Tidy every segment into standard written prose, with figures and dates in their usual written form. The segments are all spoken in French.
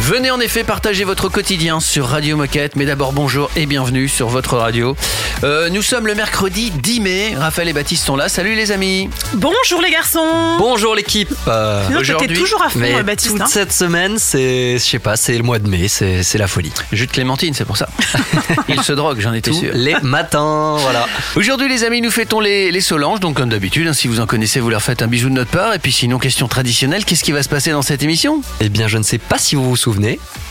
Venez en effet partager votre quotidien sur Radio Moquette. Mais d'abord, bonjour et bienvenue sur votre radio. Nous sommes le mercredi 10 mai. Raphaël et Baptiste sont là. Salut les amis. Bonjour les garçons. Bonjour l'équipe. T'étais toujours à fond, mais Baptiste. Toute cette semaine, c'est le mois de mai. C'est la folie. Jus de clémentine, c'est pour ça. Il se drogue, j'en étais sûr. Les matins, voilà. Aujourd'hui les amis, nous fêtons les Solanges. Donc comme d'habitude, si vous en connaissez, vous leur faites un bisou de notre part. Et puis sinon, question traditionnelle, qu'est-ce qui va se passer dans cette émission ? Eh bien, je ne sais pas si vous vous souvenez.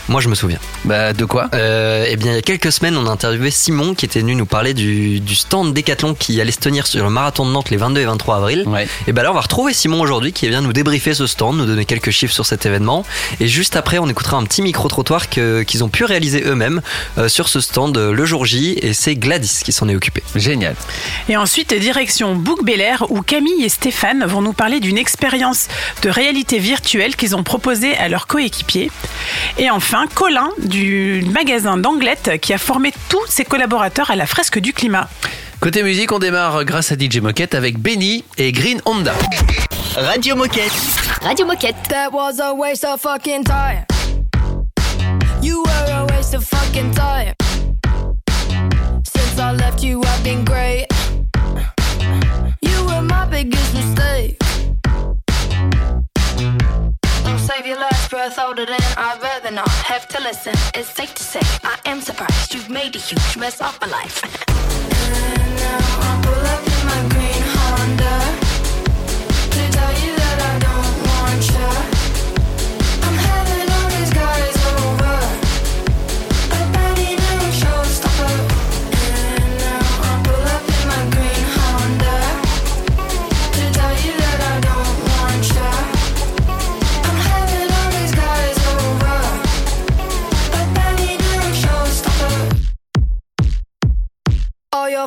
Moi, je me souviens. Bah, de quoi ? Eh bien, il y a quelques semaines, on a interviewé Simon qui était venu nous parler du stand Decathlon qui allait se tenir sur le Marathon de Nantes les 22 et 23 avril. Ouais. Et bah là, on va retrouver Simon aujourd'hui qui vient nous débriefer ce stand, nous donner quelques chiffres sur cet événement. Et juste après, on écoutera un petit micro-trottoir qu'ils ont pu réaliser eux-mêmes sur ce stand le jour J. Et c'est Gwladys qui s'en est occupée. Génial. Et ensuite, direction Bouc-Bel-Air où Camille et Stéphane vont nous parler d'une expérience de réalité virtuelle qu'ils ont proposée à leurs coéquipiers. Et enfin, Colin du magasin d'Anglet qui a formé tous ses collaborateurs à la fresque du climat. Côté musique, on démarre grâce à DJ Moquette avec Benny et Green Honda. Radio Moquette. Radio Moquette. That was a waste of fucking time. You were a waste of fucking time. Since I left you I've been great. You were my biggest mistake. Save your last breath, hold it in. I'd rather not have to listen. It's safe to say I am surprised you've made a huge mess of my life. And now I pull up in my green Honda to tell you that I don't want you. I'm having all these guys over. A body now showstopper. And now I pull up in my green Honda to tell you that I don't want you. All your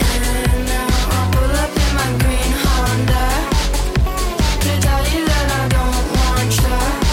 And now I pull up in my green Honda to tell you that I don't want you.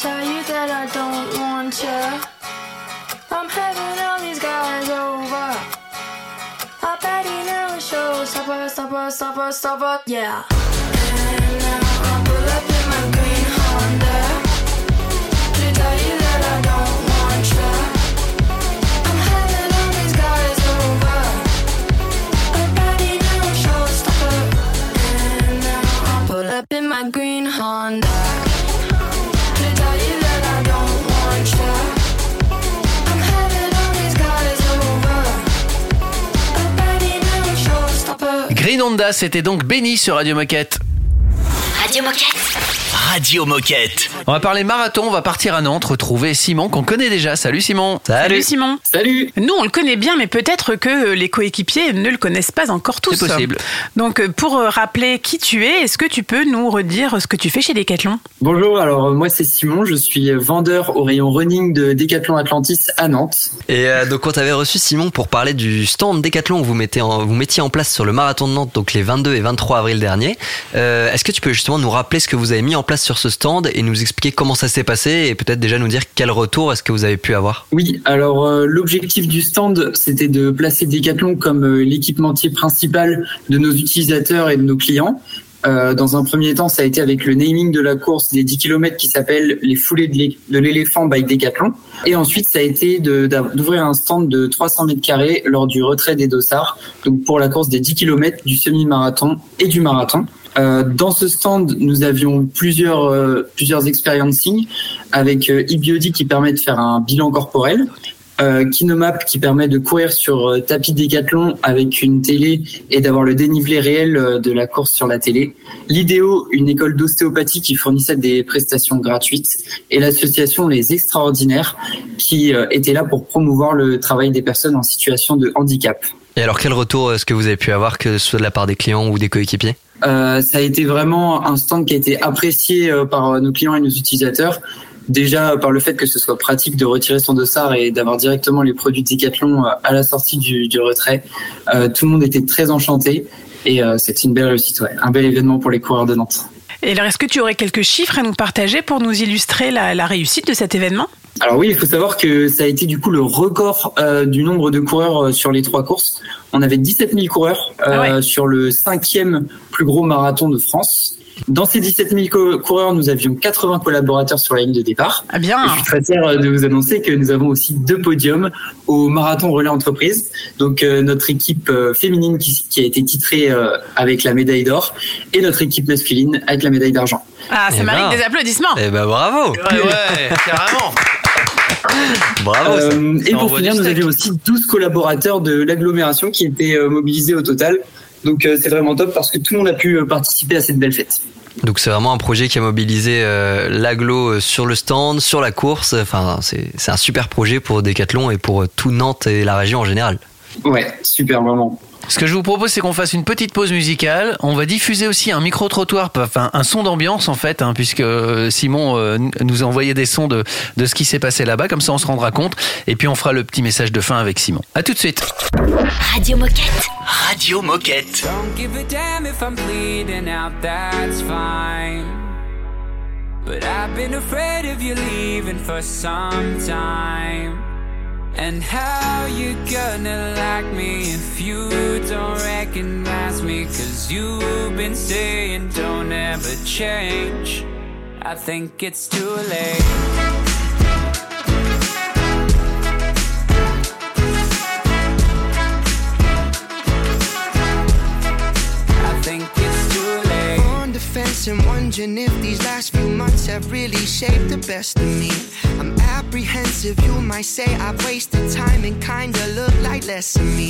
Tell you that I don't want you. I'm having all these guys over. I bet he never shows. Stop her, yeah. And now I pull up in my green Honda to tell you that I don't want you. I'm having all these guys over. I bet he never shows. Stop her. And now I pull up in my green Honda. Green Honda, c'était donc Benny sur Radio Moquette. Radio Moquette. Radio Moquette. On va parler marathon, on va partir à Nantes, retrouver Simon qu'on connaît déjà. Salut Simon. Salut Simon. Salut. Nous on le connaît bien, mais peut-être que les coéquipiers ne le connaissent pas encore tous. C'est possible. Donc pour rappeler qui tu es, est-ce que tu peux nous redire ce que tu fais chez Decathlon ? Bonjour, alors moi c'est Simon, je suis vendeur au rayon running de Decathlon Atlantis à Nantes. Et donc on t'avait reçu Simon pour parler du stand Decathlon que vous mettiez en place sur le marathon de Nantes, donc les 22 et 23 avril dernier. Est-ce que tu peux justement nous rappeler ce que vous avez mis en place sur ce stand et nous expliquer comment ça s'est passé et peut-être déjà nous dire quel retour est-ce que vous avez pu avoir ? Oui, alors l'objectif du stand, c'était de placer Decathlon comme l'équipementier principal de nos utilisateurs et de nos clients. Dans un premier temps, ça a été avec le naming de la course des 10 km qui s'appelle les foulées de l'éléphant by Decathlon. Et ensuite, ça a été d'ouvrir un stand de 300 mètres carrés lors du retrait des dossards, donc pour la course des 10 km, du semi-marathon et du marathon. Dans ce stand, nous avions plusieurs experiencing avec iBody qui permet de faire un bilan corporel. Kinomap qui permet de courir sur tapis Decathlon avec une télé et d'avoir le dénivelé réel de la course sur la télé. L'IDEO, une école d'ostéopathie qui fournissait des prestations gratuites. Et l'association Les Extraordinaires qui était là pour promouvoir le travail des personnes en situation de handicap. Et alors quel retour est-ce que vous avez pu avoir, que ce soit de la part des clients ou des coéquipiers ? Ça a été vraiment un stand qui a été apprécié par nos clients et nos utilisateurs. Déjà par le fait que ce soit pratique de retirer son dossard et d'avoir directement les produits de Decathlon à la sortie du retrait, tout le monde était très enchanté et c'était une belle réussite, un bel événement pour les coureurs de Nantes. Et alors, est-ce que tu aurais quelques chiffres à nous partager pour nous illustrer la réussite de cet événement ? Alors oui, il faut savoir que ça a été du coup le record du nombre de coureurs sur les trois courses. On avait 17 000 coureurs sur le 5e plus gros marathon de France. Dans ces 17 000 coureurs, nous avions 80 collaborateurs sur la ligne de départ. Ah bien. Et je suis très fier de vous annoncer que nous avons aussi 2 podiums au Marathon Relais Entreprise. Donc notre équipe féminine qui a été titrée avec la médaille d'or et notre équipe masculine avec la médaille d'argent. Ah, ça mérite des applaudissements. Eh ben bravo. Ouais, carrément. Bravo. Et pour finir, nous avions aussi 12 collaborateurs de l'agglomération qui étaient mobilisés au total. Donc c'est vraiment top parce que tout le monde a pu participer à cette belle fête. Donc c'est vraiment un projet qui a mobilisé l'agglo sur le stand, sur la course. Enfin c'est un super projet pour Decathlon et pour tout Nantes et la région en général. Ouais, super vraiment. Ce que je vous propose, c'est qu'on fasse une petite pause musicale. On va diffuser aussi un micro-trottoir, enfin un son d'ambiance en fait, puisque Simon nous a envoyé des sons de ce qui s'est passé là-bas. Comme ça, on se rendra compte. Et puis, on fera le petit message de fin avec Simon. À tout de suite. Radio Moquette. Radio Moquette. Don't give a damn if I'm bleeding out, that's fine. But I've been afraid of you leaving for some time. And how you gonna like me if you don't recognize me? Cause you've been saying don't ever change. I think it's too late. I think it's too late. On the fence and wondering if these last few months have really shaped the best of me. I'm apprehensive, you might say I've wasted time and kinda look like less of me.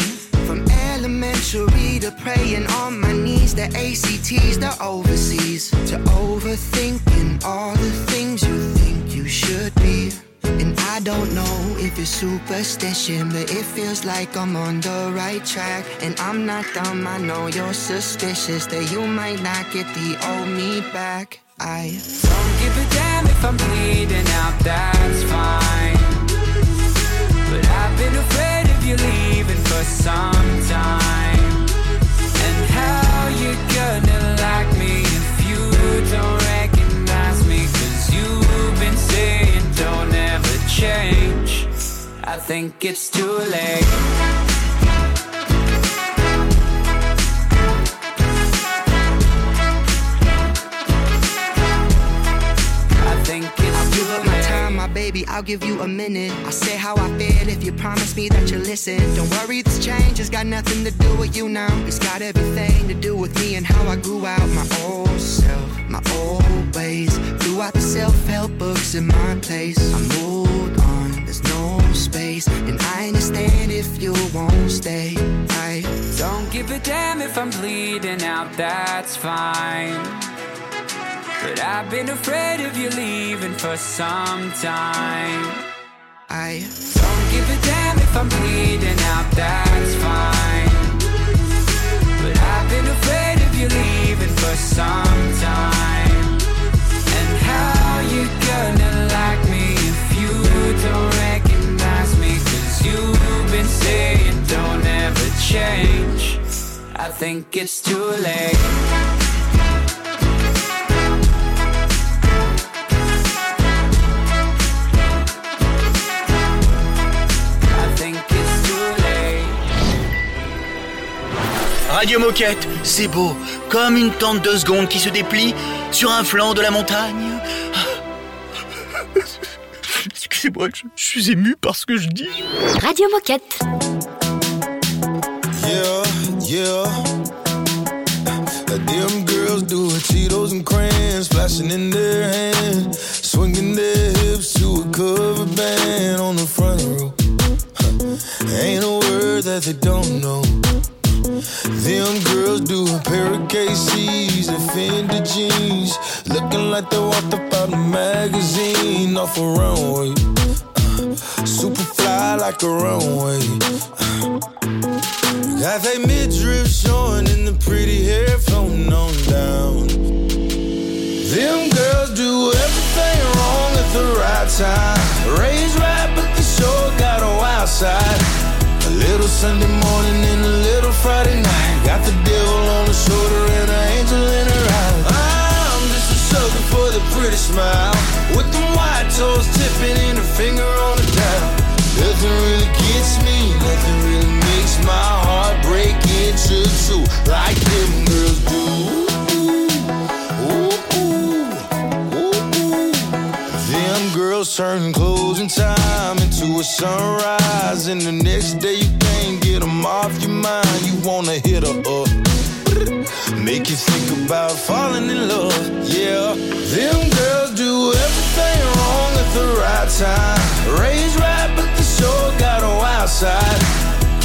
From elementary to praying on my knees, the ACTs, the overseas, to overthinking all the things you think you should be. And I don't know if it's superstition, but it feels like I'm on the right track. And I'm not dumb, I know you're suspicious that you might not get the old me back. I don't give a damn if I'm bleeding out, that's fine. But I've been afraid of you leaving for some time. And how you gonna like me if you don't recognize me? Cause you've been saying don't ever change. I think it's too late. Baby, I'll give you a minute. I'll say how I feel if you promise me that you'll listen. Don't worry, this change has got nothing to do with you now. It's got everything to do with me and how I grew out. My old self, my old ways. Threw out the self-help books in my place. I moved on, there's no space. And I understand if you won't stay. I don't give a damn if I'm bleeding out, that's fine. But I've been afraid of you leaving for some time. I don't give a damn if I'm bleeding out, that's fine. But I've been afraid of you leaving for some time. And how you gonna like me if you don't recognize me? Cause you've been saying don't ever change. I think it's too late. Radio Moquette, c'est beau, comme une tente de seconde qui se déplie sur un flanc de la montagne. Excusez-moi, je suis ému par ce que je dis. Radio Moquette. Yeah, yeah. The damn girls doing Cheetos and crayons, flashing in their hands, swinging their hips to a cover band on the front row. Ain't a word that they don't know. Them girls doing parakeet seas and fender jeans, looking like they walked up out of magazine off a runway. Super fly like a runway. Got they midriff showing and the pretty hair floating on down. Them girls do everything wrong at the right time. Raised right, but the show got a wild side. A little Sunday morning and a little Friday night. Got the devil on her shoulder and an angel in her eyes. I'm just a sucker for the pretty smile, with them white toes tipping and her finger on the dial. Nothing really gets me, nothing really makes my heart break into two like them girls do. Ooh, ooh, ooh, ooh. Them girls turn clothes in time into a sunrise, and the next day you can't get them off your mind. You wanna hit her up, make you think about falling in love. Yeah, them girls do everything wrong at the right time. Raised right, but the show got a wild side.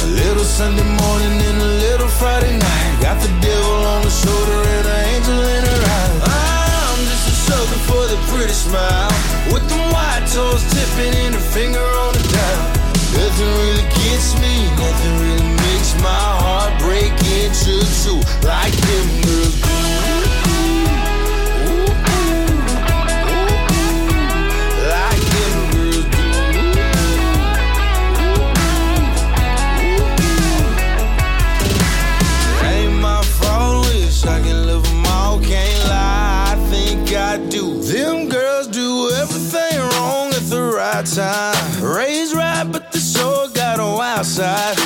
A little Sunday morning and a little Friday night. Got the devil on her shoulder and an angel in her eyes. I'm just a sucker for the pretty smile, with them white toes tipping and her finger on the dial. Nothing really gets me, nothing really makes my heart break into two like them girls do. Ooh, ooh, ooh, ooh, like them girls do. Ooh, ooh, ooh. It ain't my fault, wish I can live them all, can't lie, I think I do. Them girls do everything wrong at the right time. Raised right, but the show got a wild side.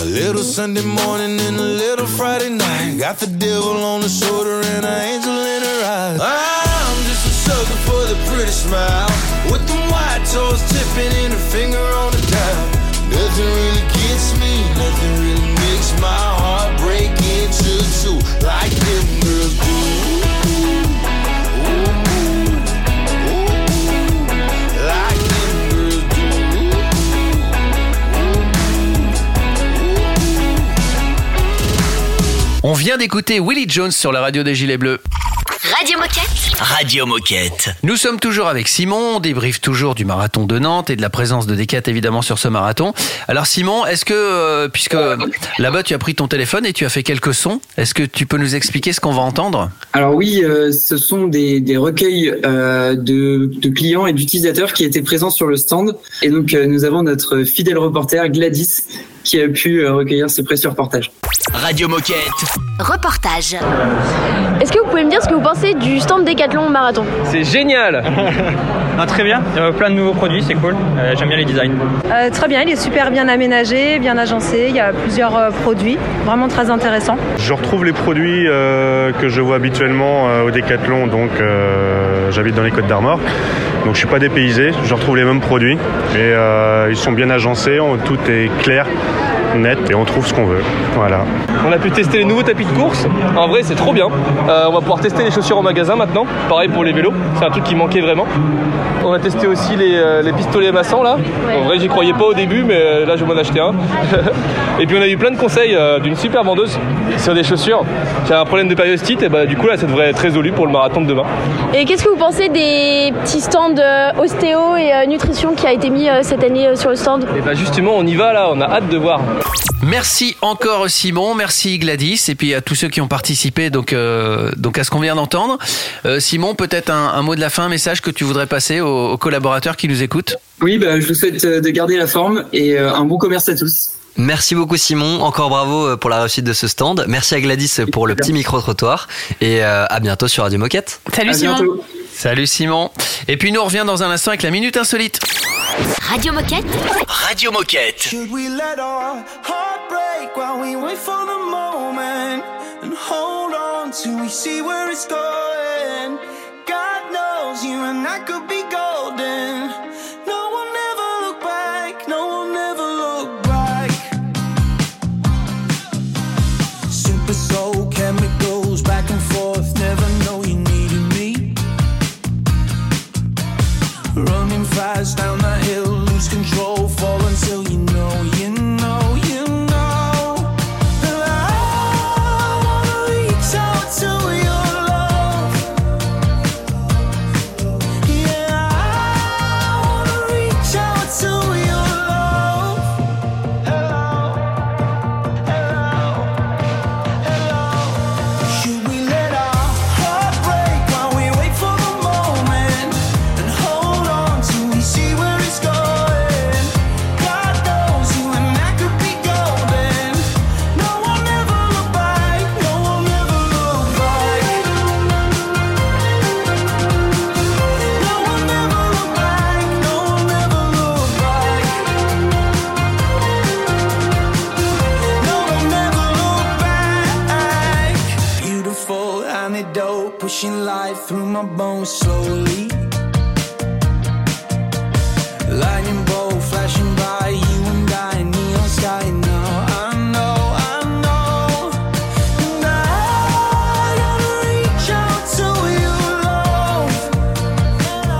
A little Sunday morning and a little Friday night. Got the devil on her shoulder and an angel in her eyes. I'm just a sucker for the pretty smile, with them white toes tipping and her finger on the dial. Nothing really gets me, nothing really makes my heart break into two like them girls do. On vient d'écouter Willie Jones sur la radio des Gilets Bleus. Radio Moquette. Radio Moquette. Nous sommes toujours avec Simon, on débriefe toujours du marathon de Nantes et de la présence de Decathlon évidemment sur ce marathon. Alors Simon, est-ce que, puisque là-bas tu as pris ton téléphone et tu as fait quelques sons, est-ce que tu peux nous expliquer ce qu'on va entendre ? Alors oui, ce sont des recueils de clients et d'utilisateurs qui étaient présents sur le stand. Et donc nous avons notre fidèle reporter Gwladys qui a pu recueillir ce précieux reportage. Radio Moquette. Reportage. Est-ce que vous pouvez me dire ce que vous pensez du stand Decathlon au marathon ? C'est génial. Ah, très bien, plein de nouveaux produits, c'est cool, j'aime bien les designs. Très bien, il est super bien aménagé, bien agencé, il y a plusieurs produits, vraiment très intéressant. Je retrouve les produits que je vois habituellement au Decathlon, donc j'habite dans les Côtes d'Armor, donc je ne suis pas dépaysé, je retrouve les mêmes produits, et ils sont bien agencés, tout est clair, net, et on trouve ce qu'on veut, voilà. On a pu tester les nouveaux tapis de course, en vrai c'est trop bien, on va pouvoir tester les chaussures en magasin maintenant, pareil pour les vélos, c'est un truc qui manquait vraiment. On a testé aussi les pistolets à maçon là. Ouais. En vrai j'y croyais pas au début mais là je m'en ai acheté un. Et puis on a eu plein de conseils d'une super vendeuse sur des chaussures. Qui a un problème de périostite et bah du coup là ça devrait être résolu pour le marathon de demain. Et qu'est-ce que vous pensez des petits stands ostéo et nutrition qui a été mis cette année sur le stand ? Et bah justement on y va là, on a hâte de voir. Merci encore Simon, merci Gwladys et puis à tous ceux qui ont participé donc à ce qu'on vient d'entendre. Simon, peut-être un mot de la fin, un message que tu voudrais passer aux collaborateurs qui nous écoutent. Oui, je vous souhaite de garder la forme et un bon commerce à tous. Merci beaucoup Simon, encore bravo pour la réussite de ce stand. Merci à Gwladys pour le petit micro-trottoir et à bientôt sur Radio Moquette. Salut Simon. Salut Simon. Et puis nous on revient dans un instant avec la Minute Insolite. Radio Moquette. Radio Moquette. Should we let our heart break while we wait for the moment? until we see where it's going. God knows you and I could be golden. No, we'll never look back. No, we'll never look back. Super soul chemicals back and forth. Never know you needed me. Running fast down that hill, lose control, fall until you know you know you know. Pushing life through my bones slowly. Lightning bolt flashing by, you and I, neon sky. Now I know, I know. And I gotta reach out to you, love. And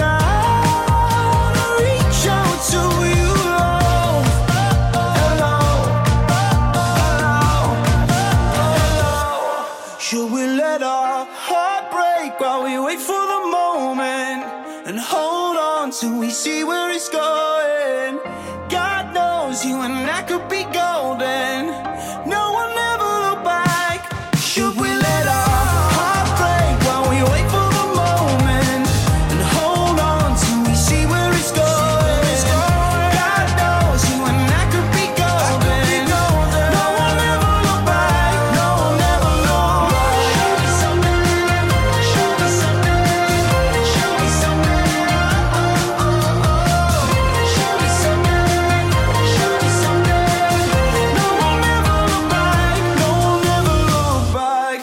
I wanna reach out to you, love. Hello, hello, hello. Should we let our heart break while we wait for the moment and hold on till we see where it's going? God knows you and I could be golden. No, I'll never look back. Should we let our heart break while we wait for the moment and hold on till we see where it's going? God knows you and I could be golden. No, I'll never look back. No, I'll never look back. Show me something. Show me something. Show me something. Oh, oh, oh. Show me something. Show me something. No, I'll never look back. No, I'll never look back.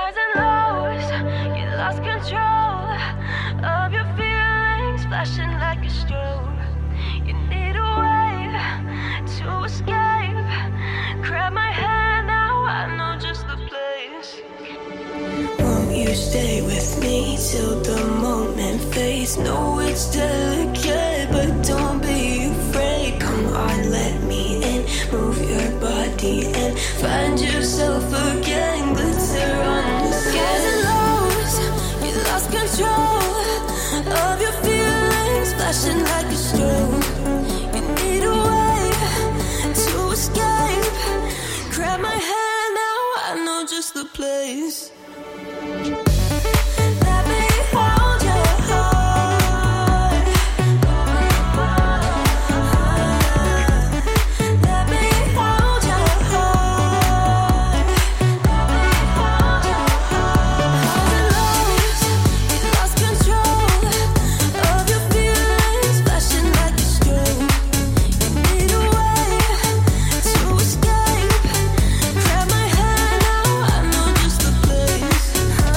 and lows, you lost control of your feelings, flashing like a strobe. You need a way to escape. Grab my hand now, I know just the place. Won't you stay with me till the moment fades? No, it's delicate, but don't be afraid. Come on, let me in. Move your body and find yourself again. Glitter on the skies and lows, you lost control of your feelings, flashing like a strobe. You need a way to escape. Grab my hand now, I know just the place. Let me hold your heart. Let me hold your heart. Highs and lows, you lost control of your feelings, flashing like a strobe. You need a way to escape. Grab my hand now, I know just the place.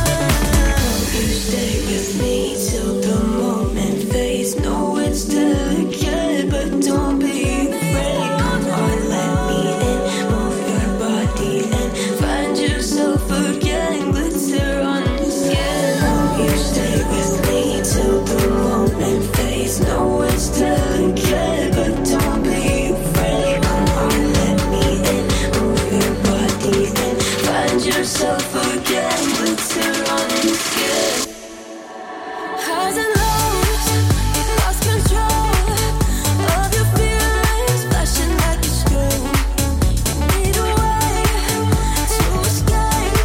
You stay with me till the moment fades. No, it's delicate, but don't be afraid. Come on, let me in. Move your body and find yourself again. Glitter on the skin. You stay with me till the moment fades. No, it's delicate, but don't be afraid. Come on, let me in. Move your body and find yourself again. Glitter on the skin. Highs and lows, you lost control of your feelings, flashing like a strobe. You need a way to escape.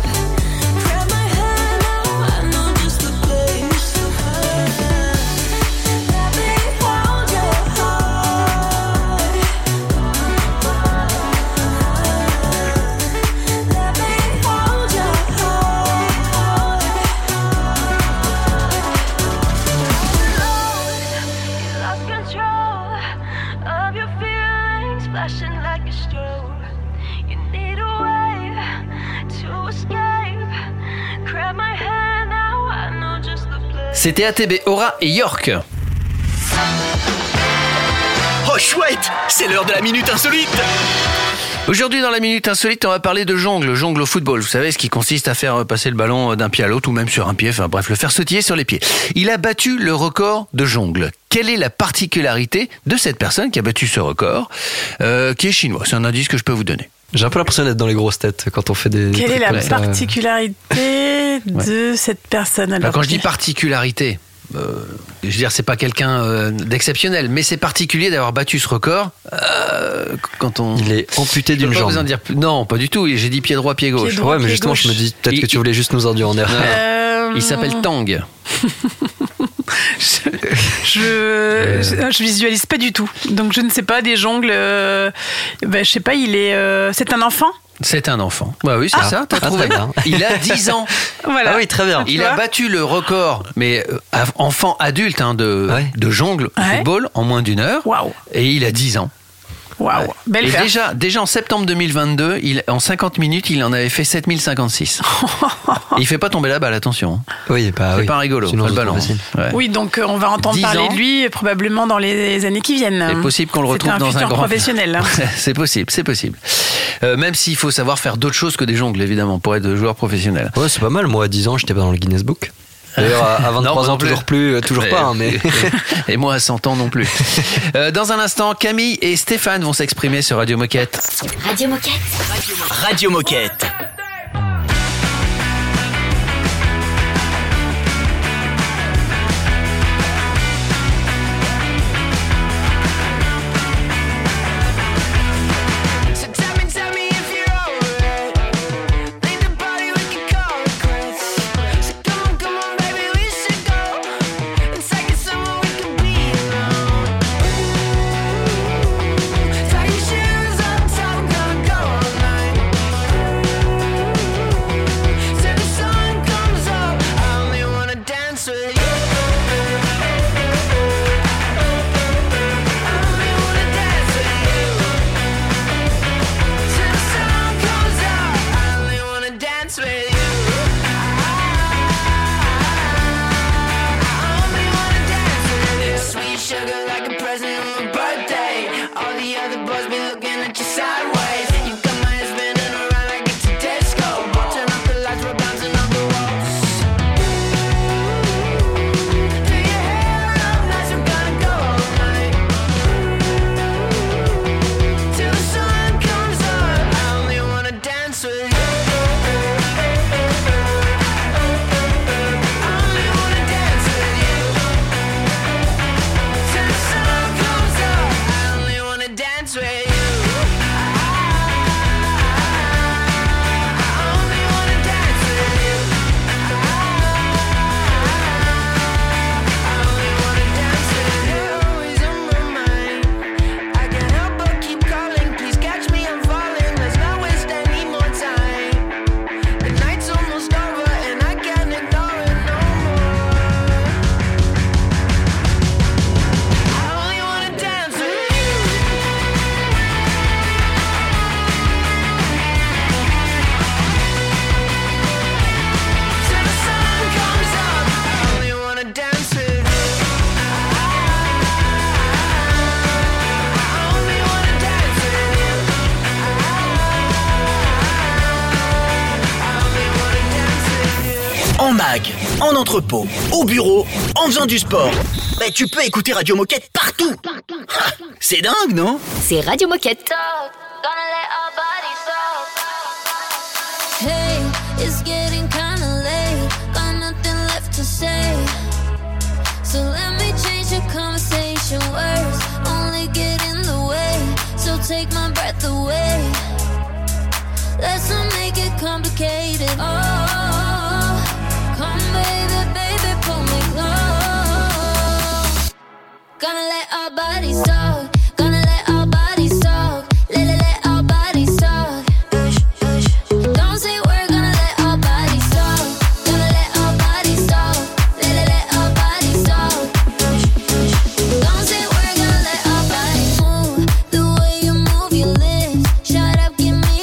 Grab my hand now, I know just the place. Let me hold your heart. Let me hold your heart. You lost control of your feelings, flashing like a strobe. C'était ATB, Aura et York. Oh chouette, c'est l'heure de la Minute Insolite. Aujourd'hui dans la Minute Insolite, on va parler de jongle au football. Vous savez, ce qui consiste à faire passer le ballon d'un pied à l'autre ou même sur un pied, enfin bref, le faire sautiller sur les pieds. Il a battu le record de jongle. Quelle est la particularité de cette personne qui a battu ce record, qui est chinois? C'est un indice que je peux vous donner. J'ai un peu l'impression d'être dans les grosses têtes quand on fait des... Quelle est la particularité de cette personne alors? Quand je dis particularité... je veux dire, c'est pas quelqu'un d'exceptionnel, mais c'est particulier d'avoir battu ce record quand on... Il est amputé d'une jambe. Non, pas du tout. J'ai dit pied droit, pied gauche. Ouais, mais justement, je me dis peut-être que tu voulais juste nous induire en erreur. Il s'appelle Tang. Je visualise pas du tout. Donc je ne sais pas, des jongles. Je sais pas. C'est un enfant. C'est un enfant. Bah oui, c'est ça, t'as trouvé. Bien. Il a 10 ans. Voilà. Ah oui, très bien. Il a battu le record, mais enfant adulte, de jongle au football en moins d'une heure. Waouh. Et il a 10 ans. Waouh. Belle affaire. Et déjà en septembre 2022, en 50 minutes, il en avait fait 7056. Il fait pas tomber la balle, attention. Oui, c'est pas rigolo. Sinon, le ballon. Ouais. Oui, donc on va entendre parler de lui probablement dans les années qui viennent. C'est possible qu'on le retrouve dans un grand professionnel. C'est possible, c'est possible. Même s'il faut savoir faire d'autres choses que des jongles, évidemment, pour être joueur professionnel. Ouais, c'est pas mal. Moi, à 10 ans, j'étais pas dans le Guinness Book. D'ailleurs, à 23 ans, toujours pas. Et moi, à 100 ans, non plus. Dans un instant, Camille et Stéphane vont s'exprimer sur Radio Moquette. Radio Moquette. Radio Moquette. En entrepôt, au bureau, en faisant du sport. Mais tu peux écouter Radio Moquette partout. C'est dingue, non? C'est Radio Moquette. Hey, it's getting kinda late. Got nothing left to say. So let me change the conversation. Words only get in the way. So take my breath away. Let's not make it complicated. Oh. Baby, baby, pull me close. Gonna let our bodies talk. Gonna let our bodies talk. Let our bodies talk. Don't say we're gonna let our bodies talk. Gonna let our bodies talk. Let our bodies talk. Don't say we're gonna let our bodies move. The way you move your lips. Shut up, give me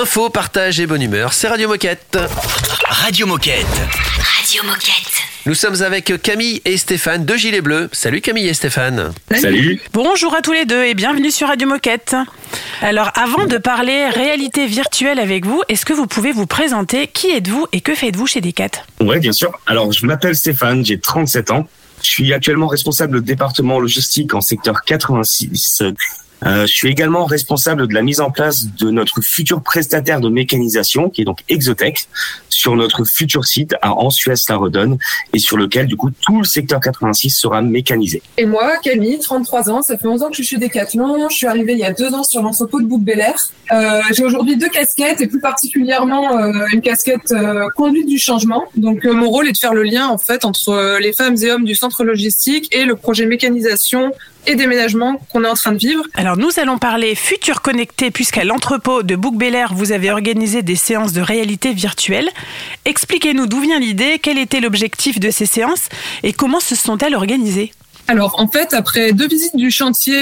Info, partage et bonne humeur, c'est Radio Moquette. Radio Moquette. Radio Moquette. Nous sommes avec Camille et Stéphane de Gilets Bleus. Salut Camille et Stéphane. Salut. Bonjour à tous les deux et bienvenue sur Radio Moquette. Alors avant de parler réalité virtuelle avec vous, est-ce que vous pouvez vous présenter? Qui êtes-vous et que faites-vous chez Decathlon? Oui, bien sûr. Alors je m'appelle Stéphane, j'ai 37 ans. Je suis actuellement responsable de département logistique en secteur 86. Je suis également responsable de la mise en place de notre futur prestataire de mécanisation, qui est donc Exotec, sur notre futur site à Ensuès-la-Redonne et sur lequel, du coup, tout le secteur 86 sera mécanisé. Et moi, Camille, 33 ans, ça fait 11 ans que je suis chez Decathlon. Je suis arrivée il y a 2 ans sur l'entrepôt de Bouc-Bel-Air. J'ai aujourd'hui 2 casquettes et plus particulièrement une casquette conduite du changement. Donc, mon rôle est de faire le lien, en fait, entre les femmes et hommes du centre logistique et le projet mécanisation et déménagement qu'on est en train de vivre. Alors nous allons parler futur connecté puisqu'à l'entrepôt de Bouc-Bel-Air, vous avez organisé des séances de réalité virtuelle. Expliquez-nous d'où vient l'idée, quel était l'objectif de ces séances et comment se sont-elles organisées? Alors en fait, après 2 visites du chantier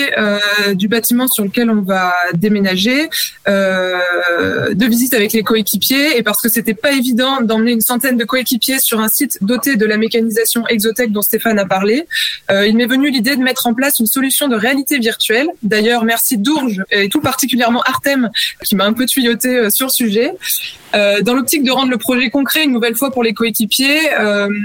du bâtiment sur lequel on va déménager, 2 visites avec les coéquipiers, et parce que c'était pas évident d'emmener une centaine de coéquipiers sur un site doté de la mécanisation Exotec dont Stéphane a parlé, il m'est venu l'idée de mettre en place une solution de réalité virtuelle. D'ailleurs, merci Dourges et tout particulièrement Artem qui m'a un peu tuyauté sur le sujet. Dans l'optique de rendre le projet concret une nouvelle fois pour les coéquipiers,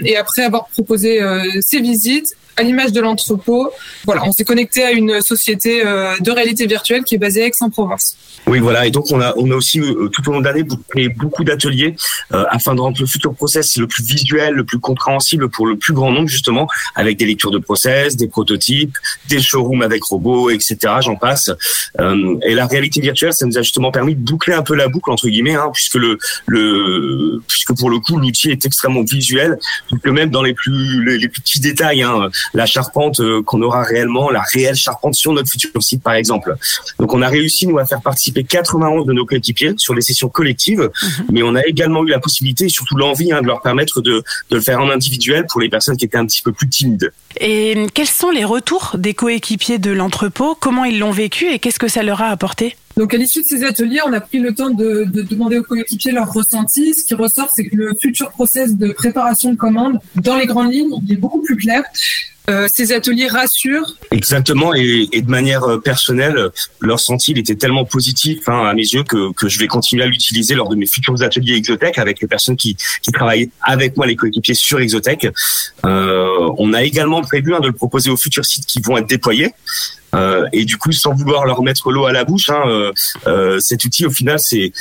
et après avoir proposé ces visites, à l'image de l'entrepôt, voilà, on s'est connecté à une société de réalité virtuelle qui est basée à Aix-en-Provence. Oui, voilà, et donc on a aussi tout au long de l'année créé beaucoup d'ateliers afin de rendre le futur process le plus visuel, le plus compréhensible pour le plus grand nombre, justement, avec des lectures de process, des prototypes, des showrooms avec robots, etc., j'en passe. Et la réalité virtuelle, ça nous a justement permis de boucler un peu la boucle, entre guillemets, hein, puisque puisque pour le coup, l'outil est extrêmement visuel, puisque même dans les plus petits détails, hein, la charpente qu'on aura réellement, la réelle charpente sur notre futur site, par exemple. Donc, on a réussi, nous, à faire participer 91 de nos coéquipiers sur les sessions collectives, mais on a également eu la possibilité et surtout l'envie de leur permettre de le faire en individuel pour les personnes qui étaient un petit peu plus timides. Et quels sont les retours des coéquipiers de l'entrepôt? Comment ils l'ont vécu et qu'est-ce que ça leur a apporté? Donc, à l'issue de ces ateliers, on a pris le temps de demander aux coéquipiers leur ressenti. Ce qui ressort, c'est que le futur process de préparation de commande, dans les grandes lignes, il est beaucoup plus clair. Ces ateliers rassurent. Exactement, et de manière personnelle, leur senti, il était tellement positif, hein, à mes yeux, que je vais continuer à l'utiliser lors de mes futurs ateliers Exotec avec les personnes qui travaillent avec moi, les coéquipiers sur Exotec. On a également prévu de le proposer aux futurs sites qui vont être déployés. Et du coup, sans vouloir leur mettre l'eau à la bouche, cet outil, au final, c'est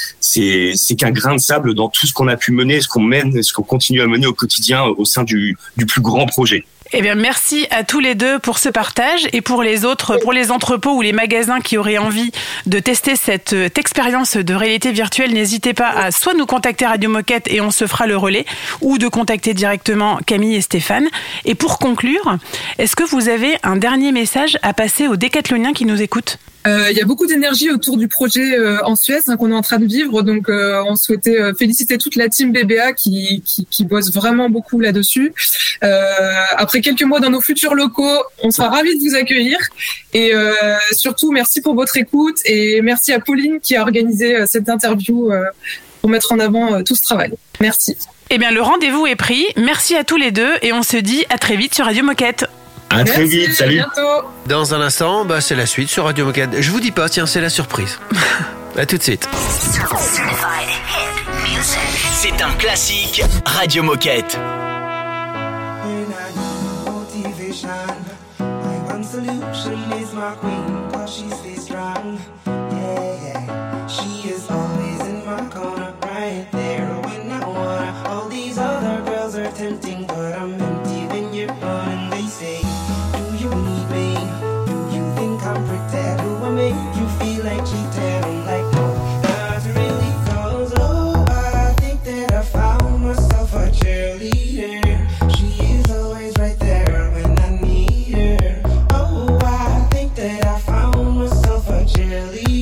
qu'un grain de sable dans tout ce qu'on a pu mener, ce qu'on mène, ce qu'on continue à mener au quotidien au sein du plus grand projet. Eh bien, merci à tous les deux pour ce partage et pour les autres, pour les entrepôts ou les magasins qui auraient envie de tester cette expérience de réalité virtuelle, n'hésitez pas à soit nous contacter Radio Moquette et on se fera le relais, ou de contacter directement Camille et Stéphane. Et pour conclure, est-ce que vous avez un dernier message à passer aux Décathloniens qui nous écoutent? Il y a beaucoup d'énergie autour du projet en Suez qu'on est en train de vivre, donc on souhaitait féliciter toute la team BBA qui bosse vraiment beaucoup là-dessus. Après quelques mois dans nos futurs locaux, on sera ravis de vous accueillir et surtout merci pour votre écoute et merci à Pauline qui a organisé cette interview pour mettre en avant tout ce travail. Merci. Eh bien le rendez-vous est pris, merci à tous les deux et on se dit à très vite sur Radio Moquette. À très vite, salut. Dans un instant, c'est la suite sur Radio Moquette. Je vous dis pas, tiens, c'est la surprise. À tout de suite. C'est un classique Radio Moquette. Really?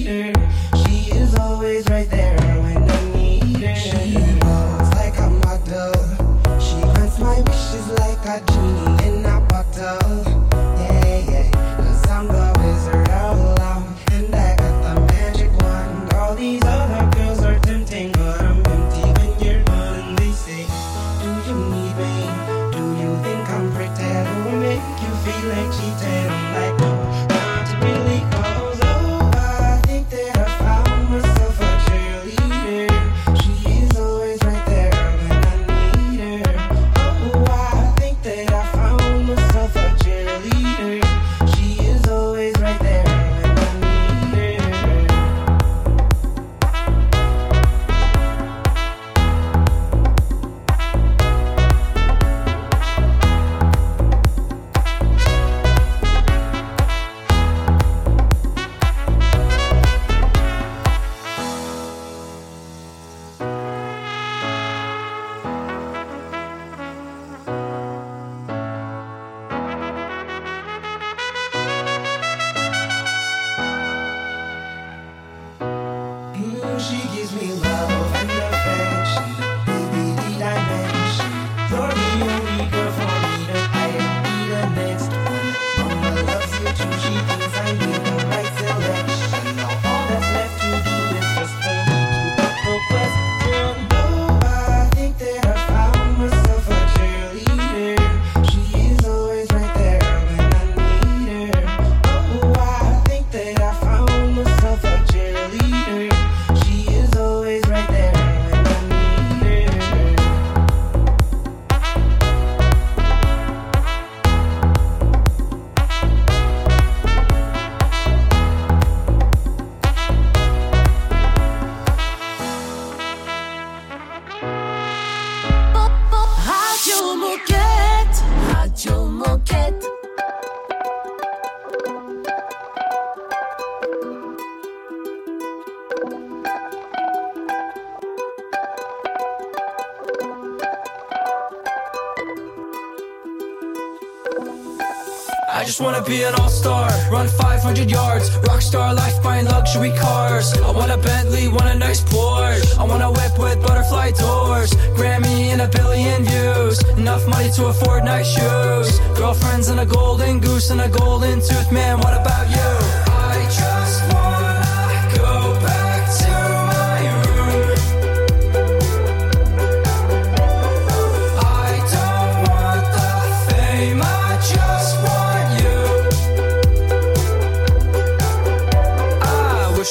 I just wanna be an all-star, run 500 yards, rock star life buying luxury cars. I want a Bentley, want a nice Porsche, I want a whip with butterfly doors, Grammy and a billion views, enough money to afford nice shoes, girlfriends and a golden goose and a golden tooth, man, what about you? I just wanna go back.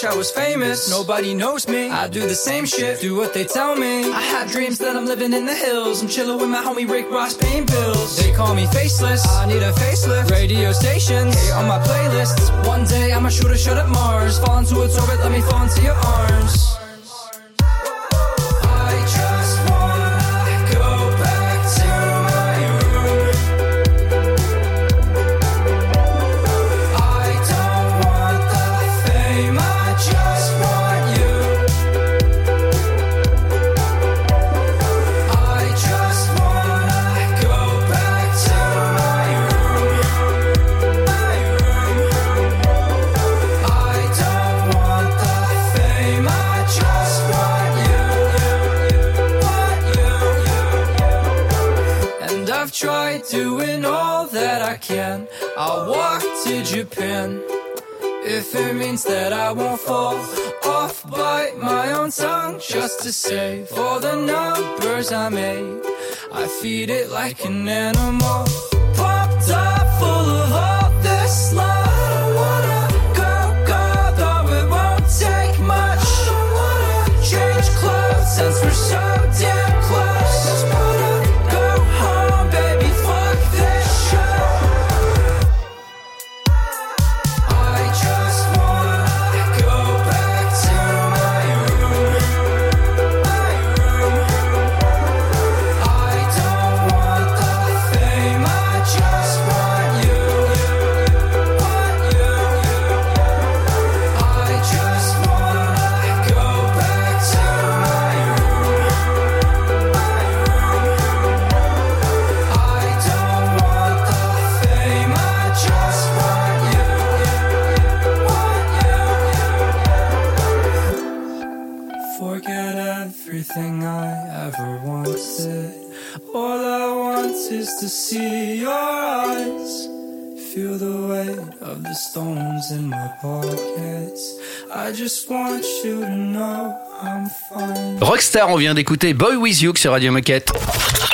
I was famous, nobody knows me. I do the same shit, do what they tell me. I had dreams that I'm living in the hills. I'm chilling with my homie Rick Ross paying bills. They call me faceless, I need a facelift. Radio stations, hate on my playlists. One day I'ma shoot a shot at Mars. Fall into its orbit, let me fall into your arms. Doing all that I can, I'll walk to Japan, if it means that I won't fall off, bite my own tongue, just to save all the numbers I made, I feed it like an animal, pumped up full of all this love. I don't wanna go, though it won't take much. I don't wanna change clothes since we're so damn close. Just wanna go home, baby. To see your eyes, feel the weight of the stones in my pockets. I just want you to know I'm fine. Rockstar, on vient d'écouter Boy With You sur Radio Moquette.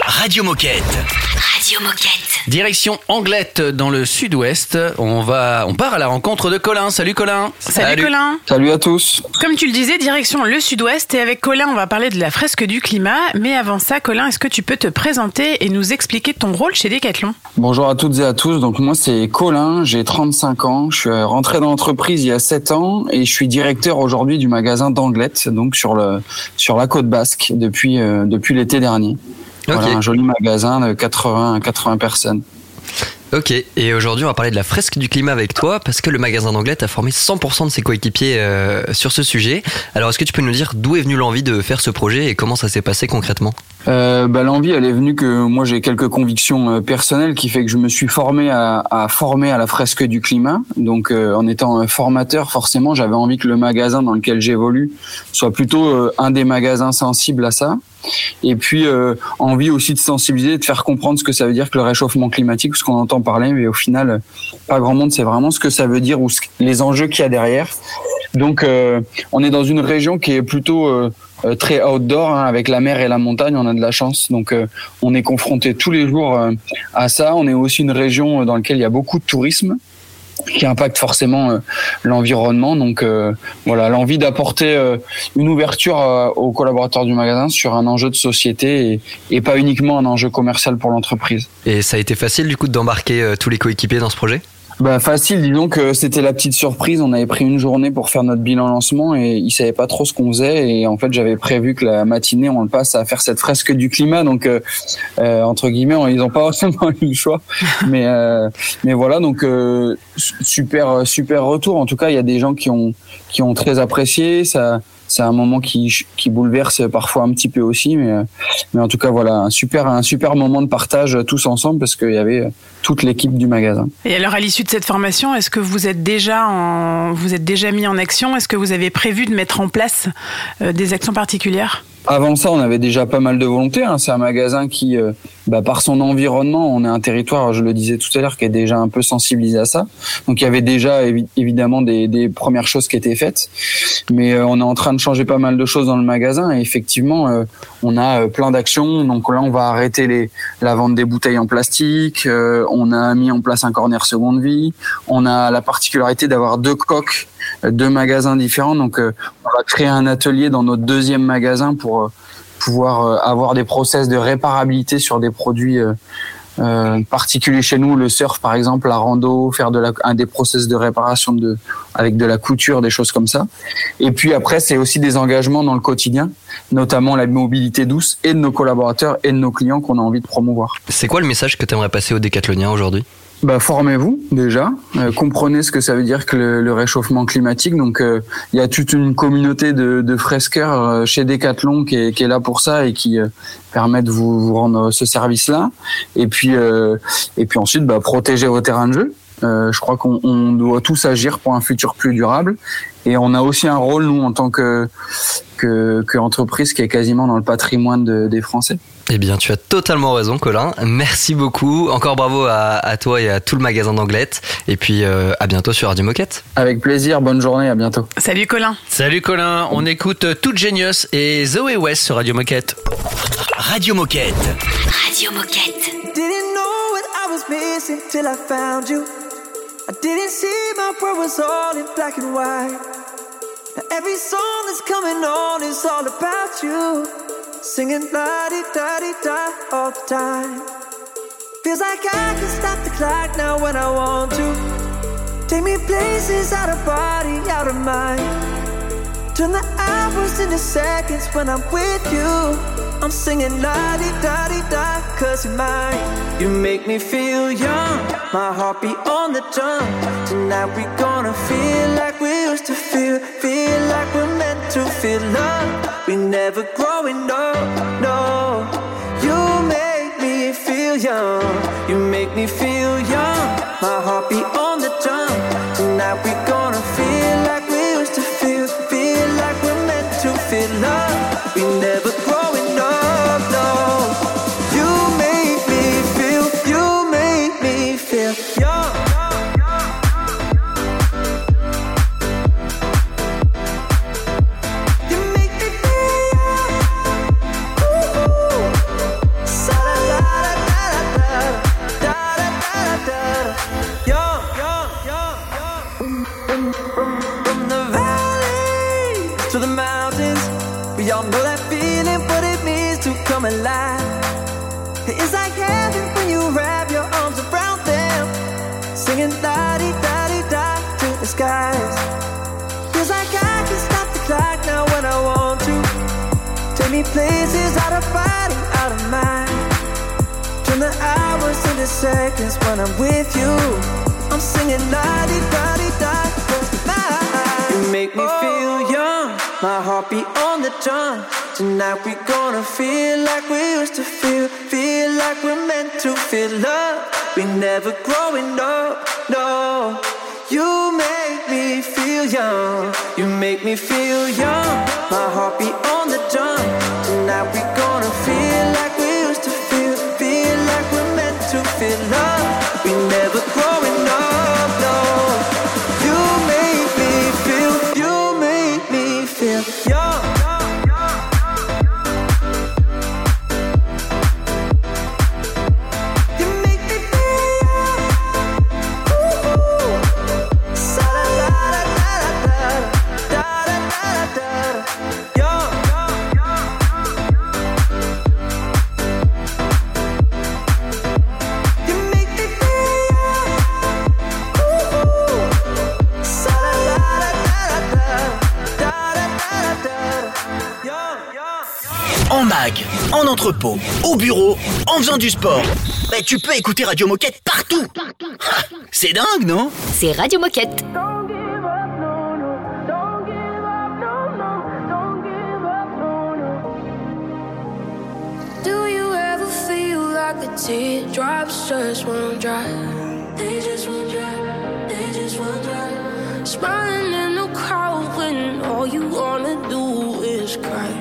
Radio Moquette. Direction Anglet dans le sud-ouest, on part à la rencontre de Colin. Salut Colin. Salut Colin. Salut à tous. Comme tu le disais, direction le sud-ouest et avec Colin, on va parler de la fresque du climat. Mais avant ça, Colin, est-ce que tu peux te présenter et nous expliquer ton rôle chez Decathlon ? Bonjour à toutes et à tous. Donc moi c'est Colin, j'ai 35 ans, je suis rentré dans l'entreprise il y a 7 ans et je suis directeur aujourd'hui du magasin d'Anglet, donc sur la côte basque depuis l'été dernier. Voilà, okay. Un joli magasin de 80 personnes. Ok, et aujourd'hui on va parler de la fresque du climat avec toi parce que le magasin d'Anglet a formé 100% de ses coéquipiers sur ce sujet. Alors est-ce que tu peux nous dire d'où est venue l'envie de faire ce projet et comment ça s'est passé concrètement ? L'envie, elle est venue que moi j'ai quelques convictions personnelles qui fait que je me suis formé à la fresque du climat. Donc en étant formateur, forcément, j'avais envie que le magasin dans lequel j'évolue soit plutôt un des magasins sensibles à ça. Et puis envie aussi de sensibiliser, de faire comprendre ce que ça veut dire que le réchauffement climatique, ce qu'on entend parler, mais au final, pas grand monde sait vraiment ce que ça veut dire ou les enjeux qu'il y a derrière. Donc on est dans une région qui est plutôt très outdoor, hein, avec la mer et la montagne, on a de la chance. Donc on est confronté tous les jours à ça. On est aussi une région dans laquelle il y a beaucoup de tourisme qui impacte forcément l'environnement. Donc voilà, l'envie d'apporter une ouverture aux collaborateurs du magasin sur un enjeu de société et pas uniquement un enjeu commercial pour l'entreprise. Et ça a été facile du coup d'embarquer tous les coéquipiers dans ce projet ? Facile, disons que c'était la petite surprise. On avait pris une journée pour faire notre bilan lancement et ils savaient pas trop ce qu'on faisait. Et en fait, j'avais prévu que la matinée, on le passe à faire cette fresque du climat. Donc, entre guillemets, ils ont pas forcément eu le choix. Mais voilà, donc super retour. En tout cas, il y a des gens qui ont très apprécié ça. C'est un moment qui bouleverse parfois un petit peu aussi, mais en tout cas voilà, un super moment de partage tous ensemble parce qu'il y avait toute l'équipe du magasin. Et alors à l'issue de cette formation, est-ce que vous êtes déjà mis en action ? Est-ce que vous avez prévu de mettre en place des actions particulières ? Avant ça, on avait déjà pas mal de volonté. C'est un magasin qui, par son environnement, on est un territoire, je le disais tout à l'heure, qui est déjà un peu sensibilisé à ça. Donc, il y avait déjà évidemment des premières choses qui étaient faites. Mais on est en train de changer pas mal de choses dans le magasin. Et effectivement, on a plein d'actions. Donc là, on va arrêter la vente des bouteilles en plastique. On a mis en place un corner seconde vie. On a la particularité d'avoir 2 coques. 2 magasins différents, donc on va créer un atelier dans notre 2e magasin pour pouvoir avoir des process de réparabilité sur des produits particuliers chez nous, le surf par exemple, la rando, faire des process de réparation avec de la couture, des choses comme ça. Et puis après, c'est aussi des engagements dans le quotidien, notamment la mobilité douce et de nos collaborateurs et de nos clients qu'on a envie de promouvoir. C'est quoi le message que tu aimerais passer aux décathloniens aujourd'hui ? Formez-vous déjà, comprenez ce que ça veut dire que le réchauffement climatique. Donc il y a toute une communauté de fresqueurs chez Decathlon qui est là pour ça et qui permet de vous rendre ce service-là. Et puis ensuite, protégez vos terrains de jeu. Je crois qu'on doit tous agir pour un futur plus durable. Et on a aussi un rôle, nous, en tant que entreprise qui est quasiment dans le patrimoine des Français. Eh bien, tu as totalement raison, Colin. Merci beaucoup. Encore bravo à toi et à tout le magasin d'Anglet. Et puis, à bientôt sur Radio Moquette. Avec plaisir. Bonne journée. À bientôt. Salut, Colin. Salut, Colin. On écoute Toute Genius et Zoé West sur Radio Moquette. Radio Moquette. Radio Moquette. Didn't know what I was missing till I found you. I didn't see my world was all in black and white. Now every song that's coming on is all about you. Singing la-di-da-di-da all the time. Feels like I can stop the clock now when I want to. Take me places out of body, out of mind. Turn the hours into seconds when I'm with you. I'm singing la-di-da-di-da cause you're mine. You make me feel young. My heart be on the drum. Tonight we gonna feel like we used to feel. Feel like we're meant to feel love. We never growing up, no. You make me feel young. You make me feel young. My heart be on the drum. Tonight we gonna feel like we used to feel. Feel like we're meant to feel love. We never growing up, no. Alive. It's like heaven when you wrap your arms around them, singing la-di-da-di-da to the skies. Feels like I can stop the clock now when I want to. Take me places out of body, out of mind. Turn the hours into seconds when I'm with you. I'm singing la-di-da-di-da. You make me feel young. My heart beat on the drum. Tonight we gonna feel like we used to feel. Feel like we're meant to feel love. We never growing up, no. You make me feel young. You make me feel young. My heart beat on the drum. Tonight we gonna feel like we used to feel. Feel like we're meant to feel love. We never growing up, no. You make me feel. You make me feel young. En entrepôt, au bureau, en faisant du sport. Mais tu peux écouter Radio Moquette partout. Ah, c'est dingue, non ? C'est Radio Moquette. Do you ever feel like the teardrops just won't dry? They just won't dry. They just won't dry. Smiling in the crowd when all you wanna do is cry.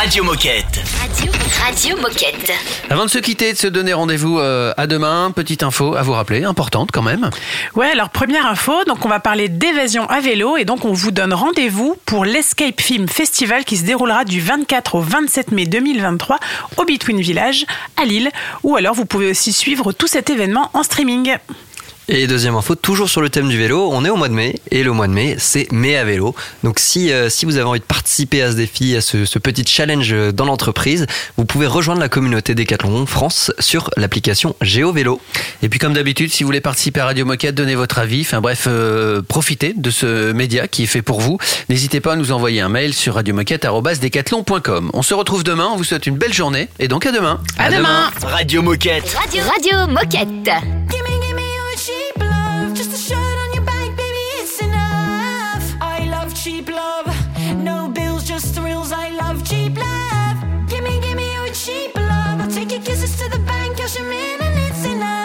Radio Moquette. Avant de se quitter, de se donner rendez-vous à demain, petite info à vous rappeler, importante quand même. Ouais, alors première info, donc on va parler d'évasion à vélo et donc on vous donne rendez-vous pour l'Escape Film Festival qui se déroulera du 24 au 27 mai 2023 au Between Village à Lille, ou alors vous pouvez aussi suivre tout cet événement en streaming. Et deuxième info, toujours sur le thème du vélo, on est au mois de mai, et le mois de mai, c'est mai à vélo. Donc si vous avez envie de participer à ce défi, à ce petit challenge dans l'entreprise, vous pouvez rejoindre la communauté Decathlon France sur l'application GeoVélo. Et puis comme d'habitude, si vous voulez participer à Radio Moquette, donnez votre avis, profitez de ce média qui est fait pour vous. N'hésitez pas à nous envoyer un mail sur radiomoquette@decathlon.com. On se retrouve demain, on vous souhaite une belle journée, et donc à demain. À demain. Radio Moquette. Radio Moquette. Cheap love, no bills, just thrills. I love cheap love. Gimme, gimme your cheap love. I'll take your kisses to the bank, cash 'em in, and it's enough.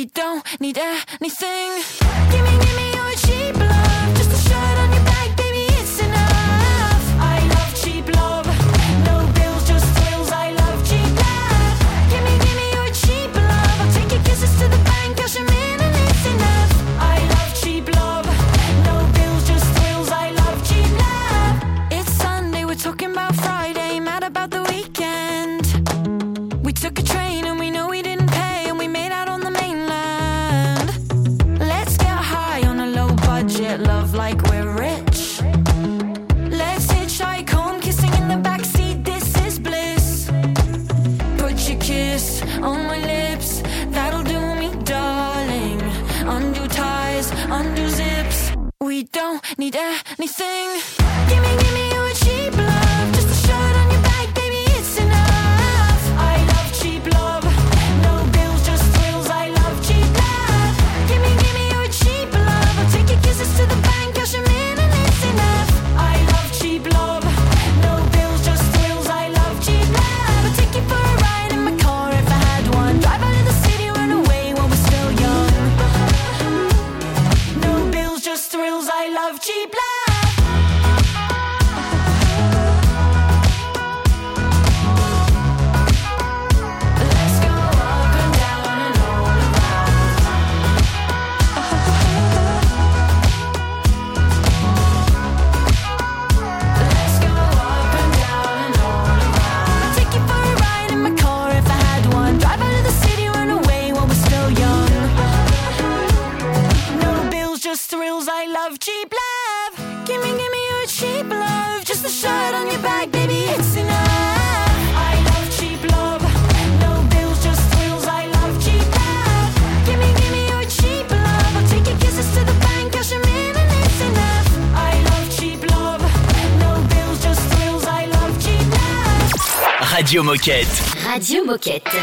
We don't need anything. Give me your cheap love. Just a shirt on your back, baby, it's enough. I love cheap love. No bills, just thrills. I love cheap love. Give me your cheap love. I'll take your kisses to the bank, cash them in and it's enough. I love cheap love. No bills, just thrills. I love cheap love. It's Sunday, we're talking about Friday, mad about the weekend. We took a train and we know we didn't. Love like we're rich. Let's hitchhike home, kissing in the backseat. This is bliss. Put your kiss on my lips. That'll do me, darling. Undo ties, undo zips. We don't need anything. Give me your cheap love. Just a shot on your back, baby, it's enough. I love cheap love. No bills, just thrills. I love cheap love. Give me your cheap love. Take your kisses to the bank, cash them in and it's enough. I love cheap love. No bills, just thrills. I love cheap love. I'll take you for a ride in my car if I had one. Drive out of the city, run away while we're still young. No bills, just thrills. I love cheap love. Thrills, I love cheap love. Give me your cheap love. Just a shirt on your back, baby, it's enough. I love cheap love. No bills, just thrills. I love cheap love. Give me your cheap love. I'll take your kisses to the bank, cash them in and it's enough. I love cheap love. No bills, just thrills. I love cheap love. Radio Moquette. Radio Moquette.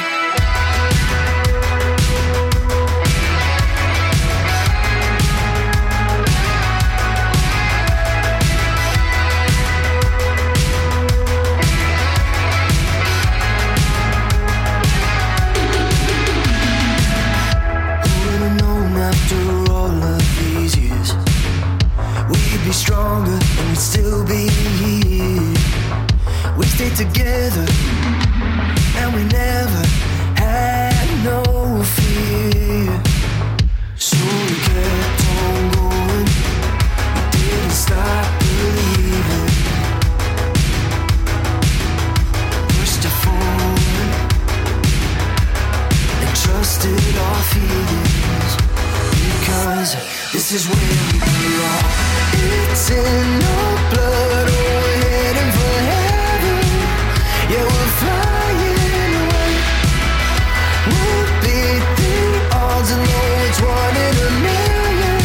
Stronger and we'd still be here. We stayed together and we never had no fear. So we kept on going, we didn't stop believing. Pushed it forward and trusted our feelings. Because this is where we belong. It's in our blood, oh, we're heading for heaven. Yeah, we're flying away. We'll beat the odds and know it's one in a million.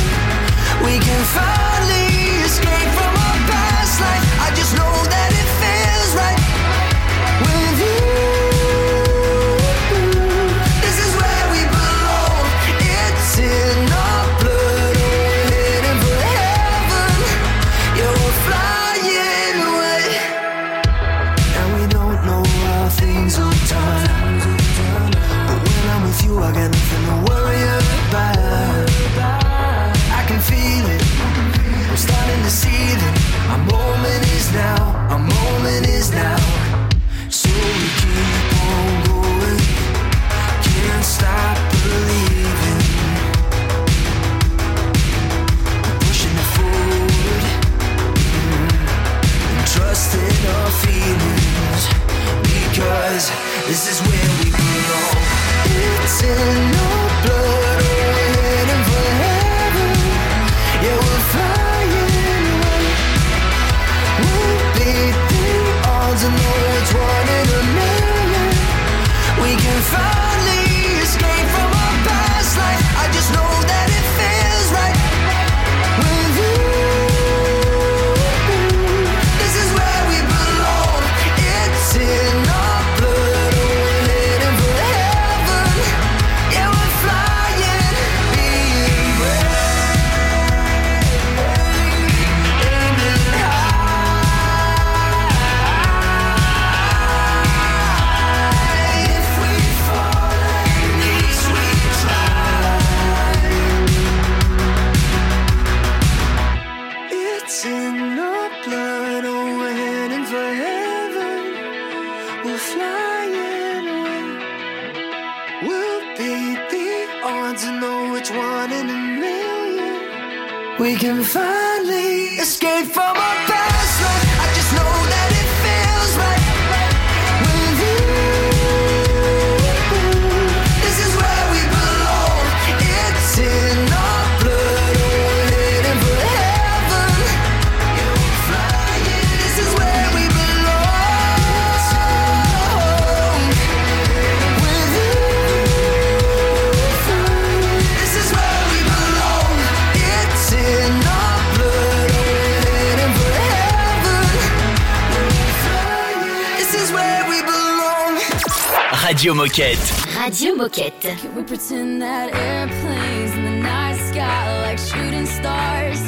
We can finally escape from our past life. I just know that it feels right with you. This is where we belong. It's in our blood. We'll be the odds and know which one in a million. We can finally escape from our past life. I just know that it feels right. With you, this is where we belong. It's in our Radio Moquette. Radio Moquette. Can we pretend that airplanes in the night sky are like shooting stars?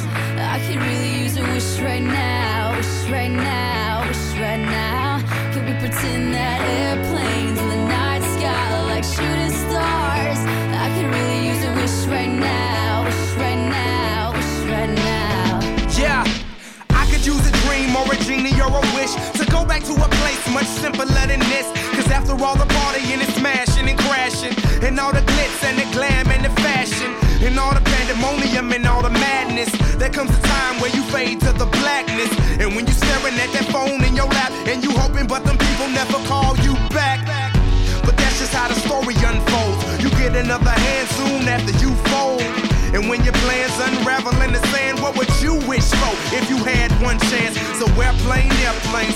I could really use a wish right now, wish right now, wish right now. Can we pretend that airplanes in the night sky are like shooting stars? I could really use a wish right now, wish right now, wish right now. Yeah, I could use a dream or a genie or a wish to go back to a place much simpler than this. After all the partying and smashing and crashing, and all the glitz and the glam and the fashion, and all the pandemonium and all the madness, there comes a time where you fade to the blackness. And when you're staring at that phone in your lap, and you hoping but them people never call you back. But that's just how the story unfolds. You get another hand soon after you fold. And when your plans unravel in the sand, what would you wish for if you had one chance? So airplane,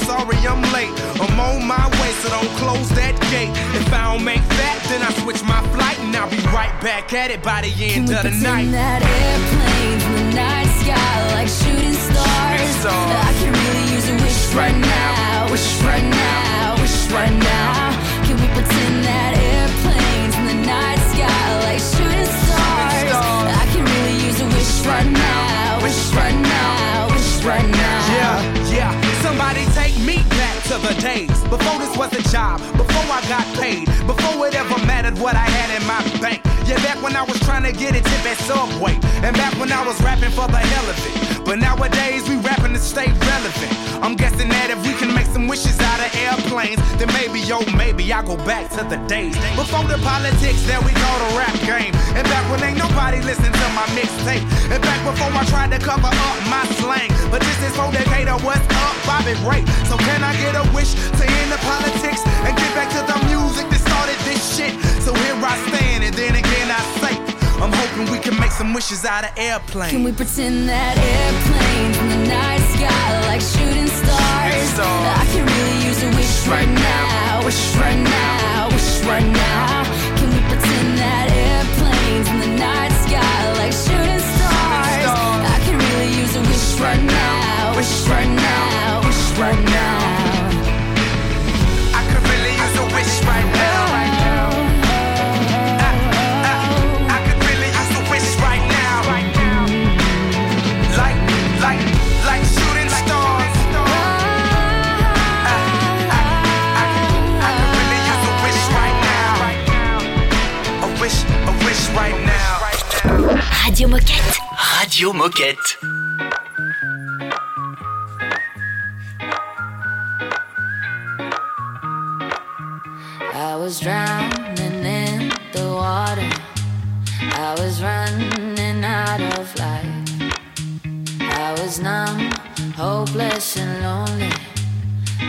sorry I'm late. I'm on my way, so don't close that gate. If I don't make that, then I switch my flight, and I'll be right back at it by the end of the night. Can we pretend that airplanes in the night sky like shooting stars? I can really use a wish right now, wish right now, wish right now. Can we pretend that airplanes in the night sky like shooting stars? I can really use a wish right now, wish right now, wish right now. Yeah, yeah. Somebody take me back to the days before this was a job, before I got paid, before it ever mattered what I had in my bank. Yeah, back when I was trying to get a tip at Subway, and back when I was rapping for the hell of it. But nowadays we rapping to stay relevant. I'm guessing that if we can make some wishes out of airplanes, then maybe, yo, maybe I'll go back to the days before the politics that we call the rap game. And back when ain't nobody listened to my mixtape. And back before I tried to cover up my slang. But this is for Decatur, what's up, Bobby Ray? So can I get a wish to end the politics and get back to the music that started this shit? So here I stand, and then again I say, I'm hoping we can make some wishes out of airplanes. Can we pretend that airplanes in the night sky like shooting stars? I can really use a wish right now, wish right now, wish right now. Can we pretend that airplanes in the night sky like shooting stars? I can really use a wish right now, wish right now, wish right now. I can really use a wish right now. Radio Moquette. Radio Moquette. I was drowning in the water. I was running out of life. I was numb, hopeless and lonely.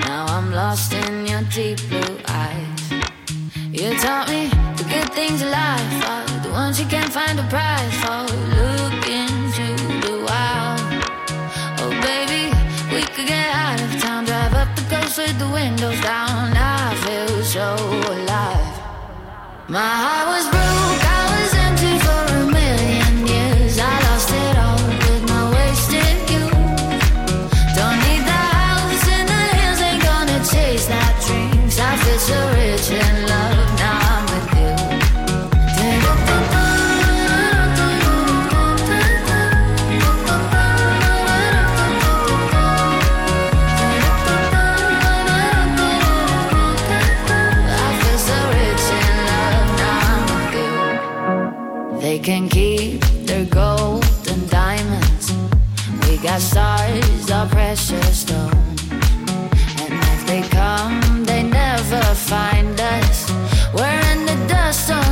Now I'm lost in your deep blue eyes. You taught me the good things of life are the ones you can't find a prize for. Look into the wild. Oh baby, we could get out of town, drive up the coast with the windows down. I feel so alive. My heart was broke, I was empty for a million years. I lost it all with my wasted youth. Don't need the house and the hills, ain't gonna chase that dreams. I feel so rich and love. They can keep their gold and diamonds. We got stars, our precious stone. And if they come, they never find us. We're in the dust.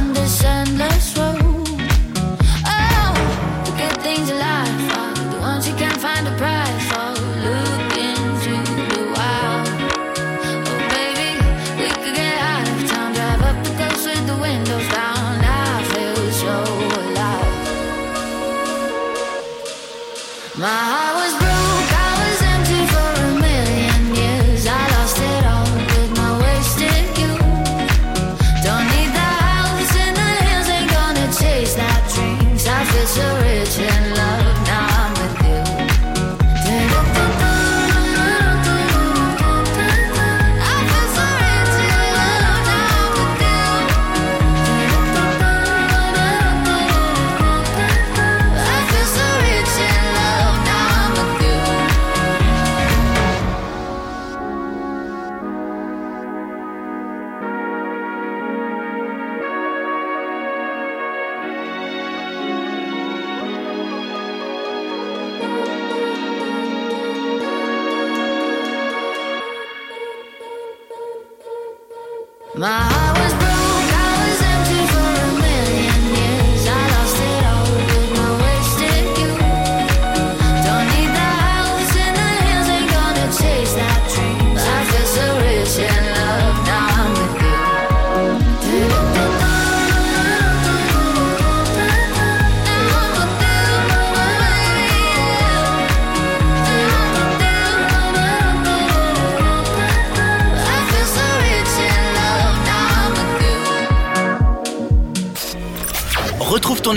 Retrouve ton